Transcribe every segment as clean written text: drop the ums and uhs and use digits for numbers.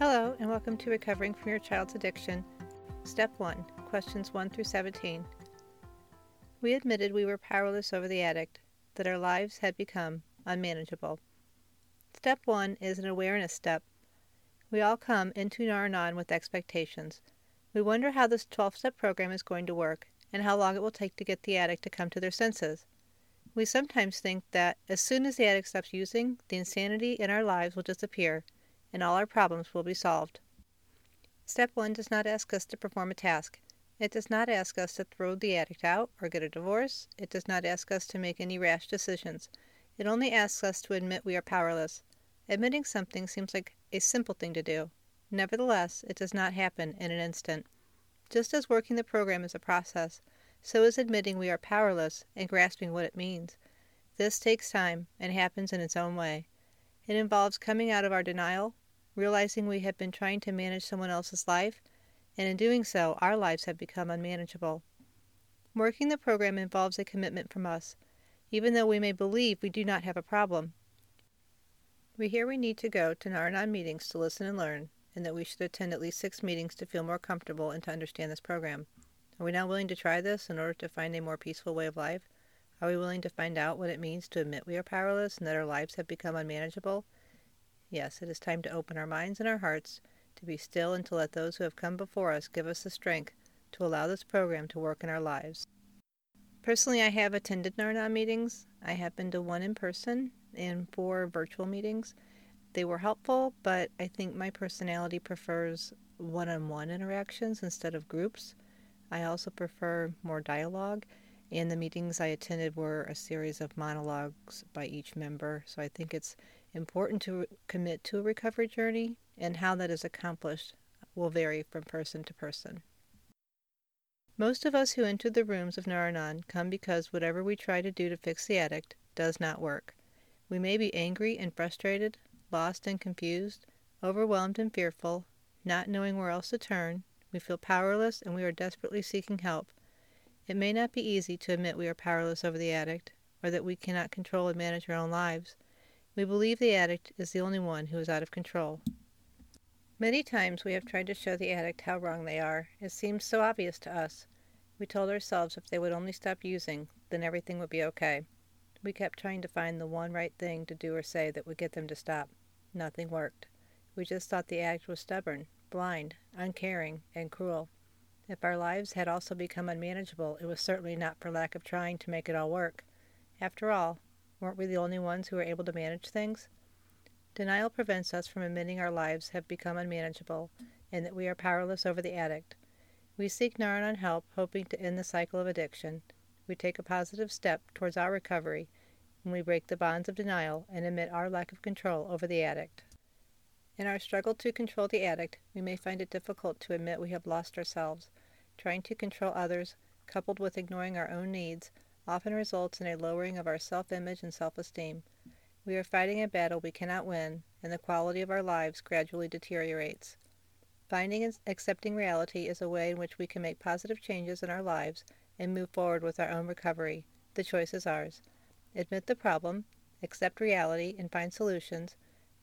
Hello, and welcome to Recovering from Your Child's Addiction. Step 1, Questions 1 through 17. We admitted we were powerless over the addict, that our lives had become unmanageable. Step 1 is an awareness step. We all come into Nar-Anon with expectations. We wonder how this 12-step program is going to work, and how long it will take to get the addict to come to their senses. We sometimes think that as soon as the addict stops using, the insanity in our lives will disappear, and all our problems will be solved. Step 1 does not ask us to perform a task. It does not ask us to throw the addict out or get a divorce. It does not ask us to make any rash decisions. It only asks us to admit we are powerless. Admitting something seems like a simple thing to do. Nevertheless, it does not happen in an instant. Just as working the program is a process, so is admitting we are powerless and grasping what it means. This takes time and happens in its own way. It involves coming out of our denial, realizing we have been trying to manage someone else's life, and in doing so, our lives have become unmanageable. Working the program involves a commitment from us, even though we may believe we do not have a problem. We hear we need to go to Nar-Anon meetings to listen and learn, and that we should attend at least 6 meetings to feel more comfortable and to understand this program. Are we now willing to try this in order to find a more peaceful way of life? Are we willing to find out what it means to admit we are powerless and that our lives have become unmanageable? Yes, it is time to open our minds and our hearts, to be still and to let those who have come before us give us the strength to allow this program to work in our lives. Personally, I have attended Nar-Anon meetings. I have been to 1 in person and 4 virtual meetings. They were helpful, but I think my personality prefers one-on-one interactions instead of groups. I also prefer more dialogue, and the meetings I attended were a series of monologues by each member, so I think it's important to commit to a recovery journey, and how that is accomplished will vary from person to person. Most of us who entered the rooms of Nar-Anon come because whatever we try to do to fix the addict does not work. We may be angry and frustrated, lost and confused, overwhelmed and fearful, not knowing where else to turn. We feel powerless and we are desperately seeking help. It may not be easy to admit we are powerless over the addict, or that we cannot control and manage our own lives. We believe the addict is the only one who is out of control. Many times we have tried to show the addict how wrong they are. It seems so obvious to us. We told ourselves if they would only stop using, then everything would be okay. We kept trying to find the one right thing to do or say that would get them to stop. Nothing worked. We just thought the addict was stubborn, blind, uncaring, and cruel. If our lives had also become unmanageable, it was certainly not for lack of trying to make it all work. After all, weren't we the only ones who were able to manage things? Denial prevents us from admitting our lives have become unmanageable and that we are powerless over the addict. We seek Nar-Anon help, hoping to end the cycle of addiction. We take a positive step towards our recovery when we break the bonds of denial and admit our lack of control over the addict. In our struggle to control the addict, we may find it difficult to admit we have lost ourselves. Trying to control others, coupled with ignoring our own needs, often results in a lowering of our self-image and self-esteem. We are fighting a battle we cannot win, and the quality of our lives gradually deteriorates. Finding and accepting reality is a way in which we can make positive changes in our lives and move forward with our own recovery. The choice is ours. Admit the problem, accept reality and find solutions,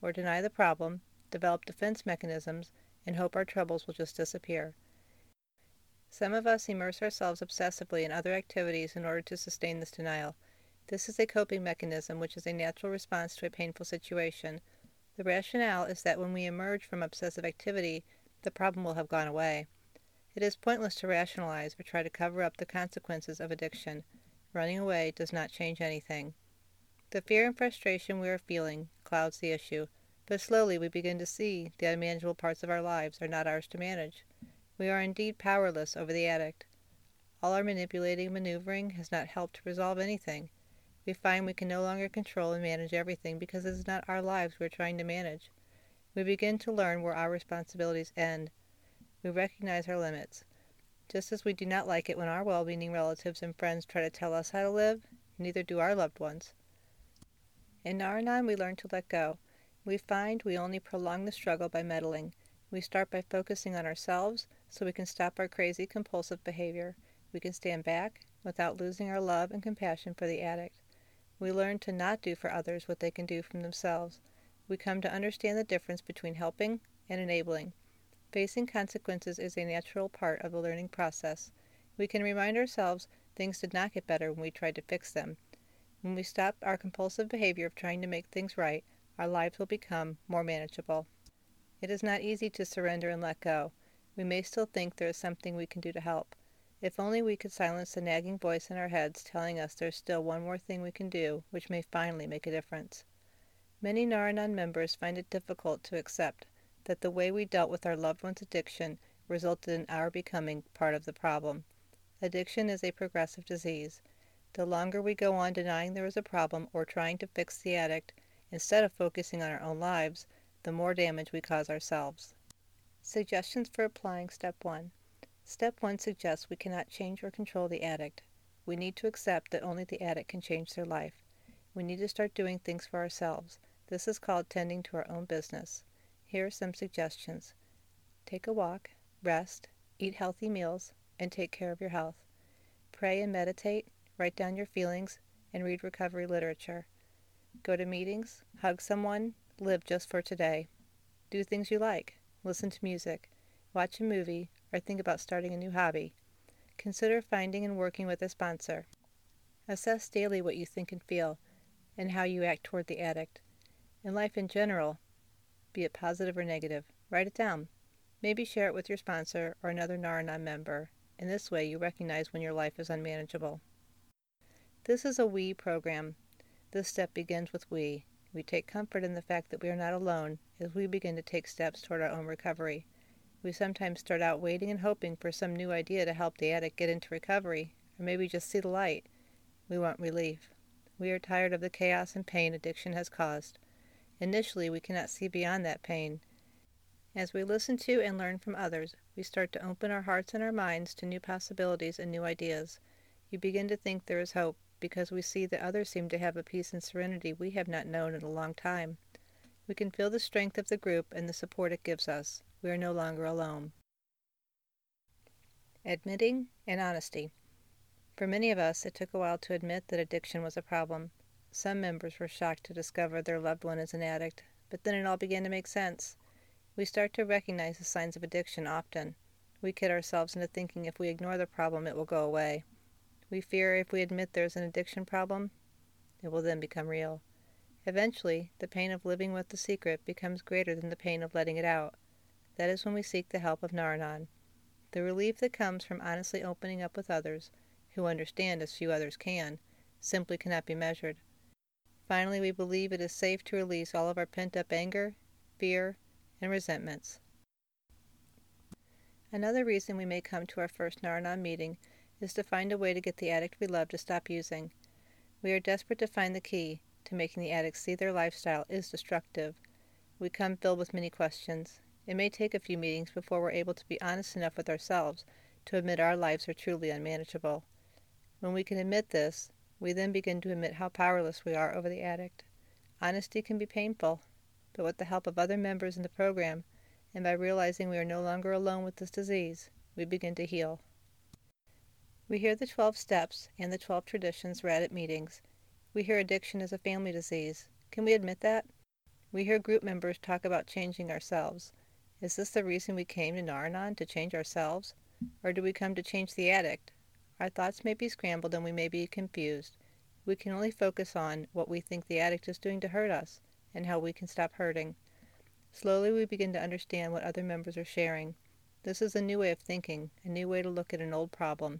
or deny the problem, develop defense mechanisms, and hope our troubles will just disappear. Some of us immerse ourselves obsessively in other activities in order to sustain this denial. This is a coping mechanism which is a natural response to a painful situation. The rationale is that when we emerge from obsessive activity, the problem will have gone away. It is pointless to rationalize or try to cover up the consequences of addiction. Running away does not change anything. The fear and frustration we are feeling clouds the issue, but slowly we begin to see the unmanageable parts of our lives are not ours to manage. We are indeed powerless over the addict. All our manipulating and maneuvering has not helped to resolve anything. We find we can no longer control and manage everything because it is not our lives we are trying to manage. We begin to learn where our responsibilities end. We recognize our limits. Just as we do not like it when our well-meaning relatives and friends try to tell us how to live, neither do our loved ones. In Nar-Anon, we learn to let go. We find we only prolong the struggle by meddling. We start by focusing on ourselves so we can stop our crazy compulsive behavior. We can stand back without losing our love and compassion for the addict. We learn to not do for others what they can do for themselves. We come to understand the difference between helping and enabling. Facing consequences is a natural part of the learning process. We can remind ourselves things did not get better when we tried to fix them. When we stop our compulsive behavior of trying to make things right, our lives will become more manageable. It is not easy to surrender and let go. We may still think there is something we can do to help. If only we could silence the nagging voice in our heads telling us there's still one more thing we can do, which may finally make a difference. Many Nar-Anon members find it difficult to accept that the way we dealt with our loved one's addiction resulted in our becoming part of the problem. Addiction is a progressive disease. The longer we go on denying there is a problem or trying to fix the addict, instead of focusing on our own lives, the more damage we cause ourselves. Suggestions for applying Step 1. Step 1 suggests we cannot change or control the addict. We need to accept that only the addict can change their life. We need to start doing things for ourselves. This is called tending to our own business. Here are some suggestions. Take a walk, rest, eat healthy meals, and take care of your health. Pray and meditate, write down your feelings, and read recovery literature. Go to meetings, hug someone, live just for today. Do things you like, listen to music, watch a movie, or think about starting a new hobby. Consider finding and working with a sponsor. Assess daily what you think and feel, and how you act toward the addict. In life in general, be it positive or negative, write it down. Maybe share it with your sponsor or another Nar-Anon member. In this way, you recognize when your life is unmanageable. This is a we program. This step begins with we. We take comfort in the fact that we are not alone as we begin to take steps toward our own recovery. We sometimes start out waiting and hoping for some new idea to help the addict get into recovery, or maybe just see the light. We want relief. We are tired of the chaos and pain addiction has caused. Initially, we cannot see beyond that pain. As we listen to and learn from others, we start to open our hearts and our minds to new possibilities and new ideas. You begin to think there is hope, because we see that others seem to have a peace and serenity we have not known in a long time. We can feel the strength of the group and the support it gives us. We are no longer alone. Admitting and honesty. For many of us, it took a while to admit that addiction was a problem. Some members were shocked to discover their loved one is an addict, but then it all began to make sense. We start to recognize the signs of addiction often. We kid ourselves into thinking if we ignore the problem, it will go away. We fear if we admit there's an addiction problem, it will then become real. Eventually, the pain of living with the secret becomes greater than the pain of letting it out. That is when we seek the help of Nar-Anon. The relief that comes from honestly opening up with others, who understand as few others can, simply cannot be measured. Finally, we believe it is safe to release all of our pent-up anger, fear, and resentments. Another reason we may come to our first Nar-Anon meeting is to find a way to get the addict we love to stop using. We are desperate to find the key to making the addict see their lifestyle is destructive. We come filled with many questions. It may take a few meetings before we're able to be honest enough with ourselves to admit our lives are truly unmanageable. When we can admit this, we then begin to admit how powerless we are over the addict. Honesty can be painful, but with the help of other members in the program, and by realizing we are no longer alone with this disease, we begin to heal. We hear the 12 steps and the 12 traditions read at meetings. We hear addiction is a family disease. Can we admit that? We hear group members talk about changing ourselves. Is this the reason we came to Nar-Anon, to change ourselves? Or do we come to change the addict? Our thoughts may be scrambled and we may be confused. We can only focus on what we think the addict is doing to hurt us and how we can stop hurting. Slowly we begin to understand what other members are sharing. This is a new way of thinking, a new way to look at an old problem.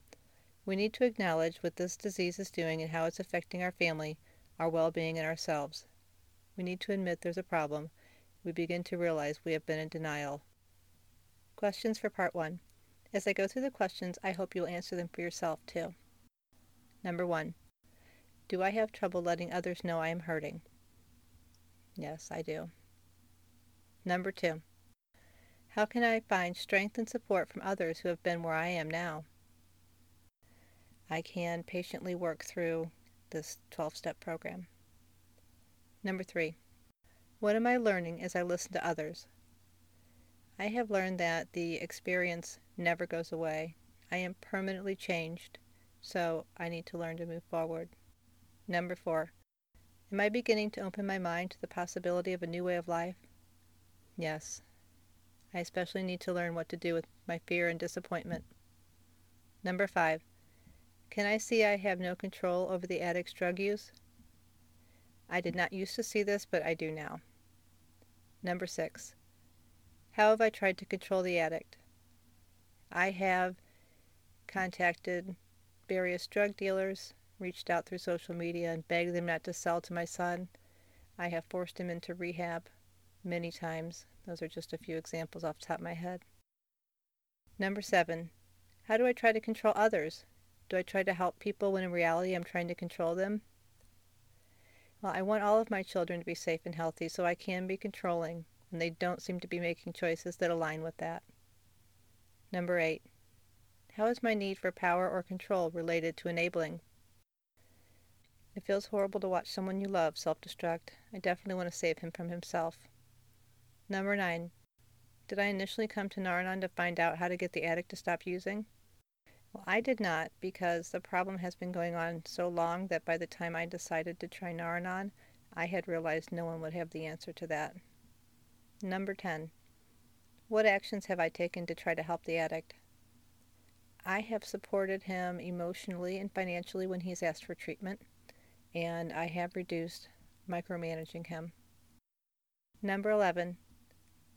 We need to acknowledge what this disease is doing and how it's affecting our family, our well-being, and ourselves. We need to admit there's a problem. We begin to realize we have been in denial. Questions for Part 1. As I go through the questions, I hope you'll answer them for yourself, too. Number 1. Do I have trouble letting others know I am hurting? Yes, I do. Number 2. How can I find strength and support from others who have been where I am now? I can patiently work through this 12-step program. Number 3. What am I learning as I listen to others? I have learned that the experience never goes away. I am permanently changed, so I need to learn to move forward. Number 4. Am I beginning to open my mind to the possibility of a new way of life? Yes. I especially need to learn what to do with my fear and disappointment. Number 5. Can I see I have no control over the addict's drug use? I did not used to see this, but I do now. Number 6. How have I tried to control the addict? I have contacted various drug dealers, reached out through social media, and begged them not to sell to my son. I have forced him into rehab many times. Those are just a few examples off the top of my head. Number 7. How do I try to control others? Do I try to help people when in reality I'm trying to control them? Well, I want all of my children to be safe and healthy, so I can be controlling, and they don't seem to be making choices that align with that. Number 8. How is my need for power or control related to enabling? It feels horrible to watch someone you love self-destruct. I definitely want to save him from himself. Number 9. Did I initially come to Nar-Anon to find out how to get the addict to stop using? Well, I did not, because the problem has been going on so long that by the time I decided to try Nar-Anon, I had realized no one would have the answer to that. Number 10. What actions have I taken to try to help the addict? I have supported him emotionally and financially when he's asked for treatment, and I have reduced micromanaging him. Number 11.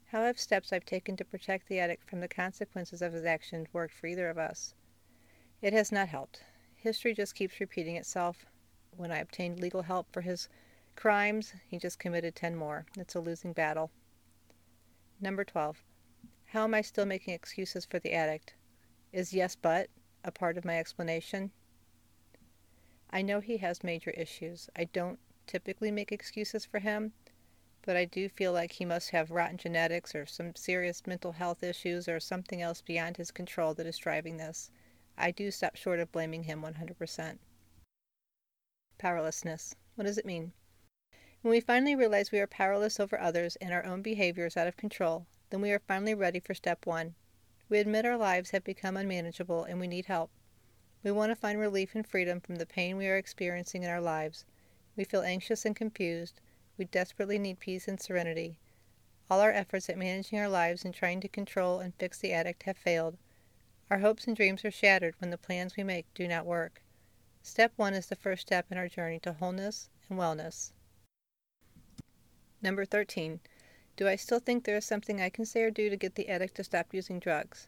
How have steps I've taken to protect the addict from the consequences of his actions worked for either of us? It has not helped. History just keeps repeating itself. When I obtained legal help for his crimes, he just committed 10 more. It's a losing battle. Number 12. How am I still making excuses for the addict? Is yes but a part of my explanation? I know he has major issues. I don't typically make excuses for him, but I do feel like he must have rotten genetics or some serious mental health issues or something else beyond his control that is driving this. I do stop short of blaming him 100%. Powerlessness. What does it mean? When we finally realize we are powerless over others and our own behavior is out of control, then we are finally ready for step 1. We admit our lives have become unmanageable and we need help. We want to find relief and freedom from the pain we are experiencing in our lives. We feel anxious and confused. We desperately need peace and serenity. All our efforts at managing our lives and trying to control and fix the addict have failed. Our hopes and dreams are shattered when the plans we make do not work. Step 1 is the first step in our journey to wholeness and wellness. Number 13. Do I still think there is something I can say or do to get the addict to stop using drugs?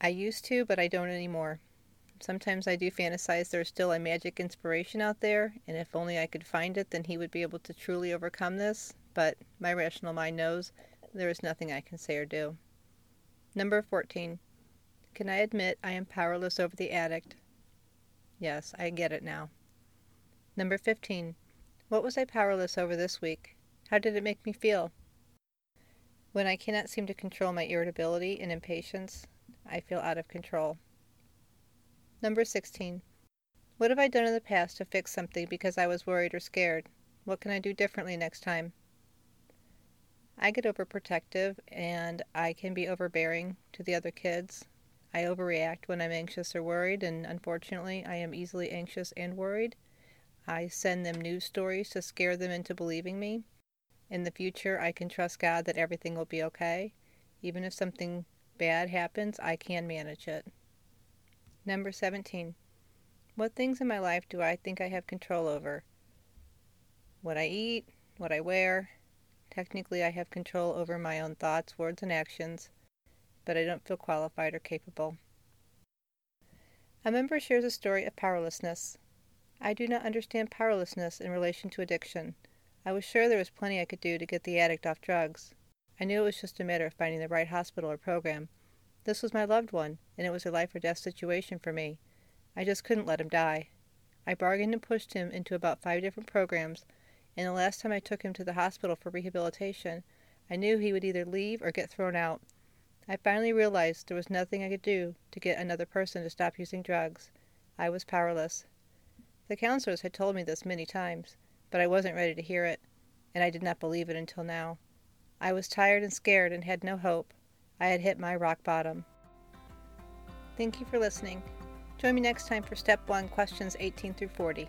I used to, but I don't anymore. Sometimes I do fantasize there's still a magic inspiration out there, and if only I could find it, then he would be able to truly overcome this, but my rational mind knows there is nothing I can say or do. Number 14. Can I admit I am powerless over the addict? Yes, I get it now. Number 15. What was I powerless over this week? How did it make me feel? When I cannot seem to control my irritability and impatience, I feel out of control. Number 16. What have I done in the past to fix something because I was worried or scared? What can I do differently next time? I get overprotective and I can be overbearing to the other kids. I overreact when I'm anxious or worried, and unfortunately I am easily anxious and worried. I send them news stories to scare them into believing me. In the future, I can trust God that everything will be okay. Even if something bad happens, I can manage it. Number 17. What things in my life do I think I have control over? What I eat, what I wear. Technically, I have control over my own thoughts, words, and actions, but I don't feel qualified or capable. A member shares a story of powerlessness. I do not understand powerlessness in relation to addiction. I was sure there was plenty I could do to get the addict off drugs. I knew it was just a matter of finding the right hospital or program. This was my loved one, and it was a life or death situation for me. I just couldn't let him die. I bargained and pushed him into about 5 different programs, and the last time I took him to the hospital for rehabilitation, I knew he would either leave or get thrown out. I finally realized there was nothing I could do to get another person to stop using drugs. I was powerless. The counselors had told me this many times, but I wasn't ready to hear it, and I did not believe it until now. I was tired and scared and had no hope. I had hit my rock bottom. Thank you for listening. Join me next time for Step 1, Questions 18 through 40.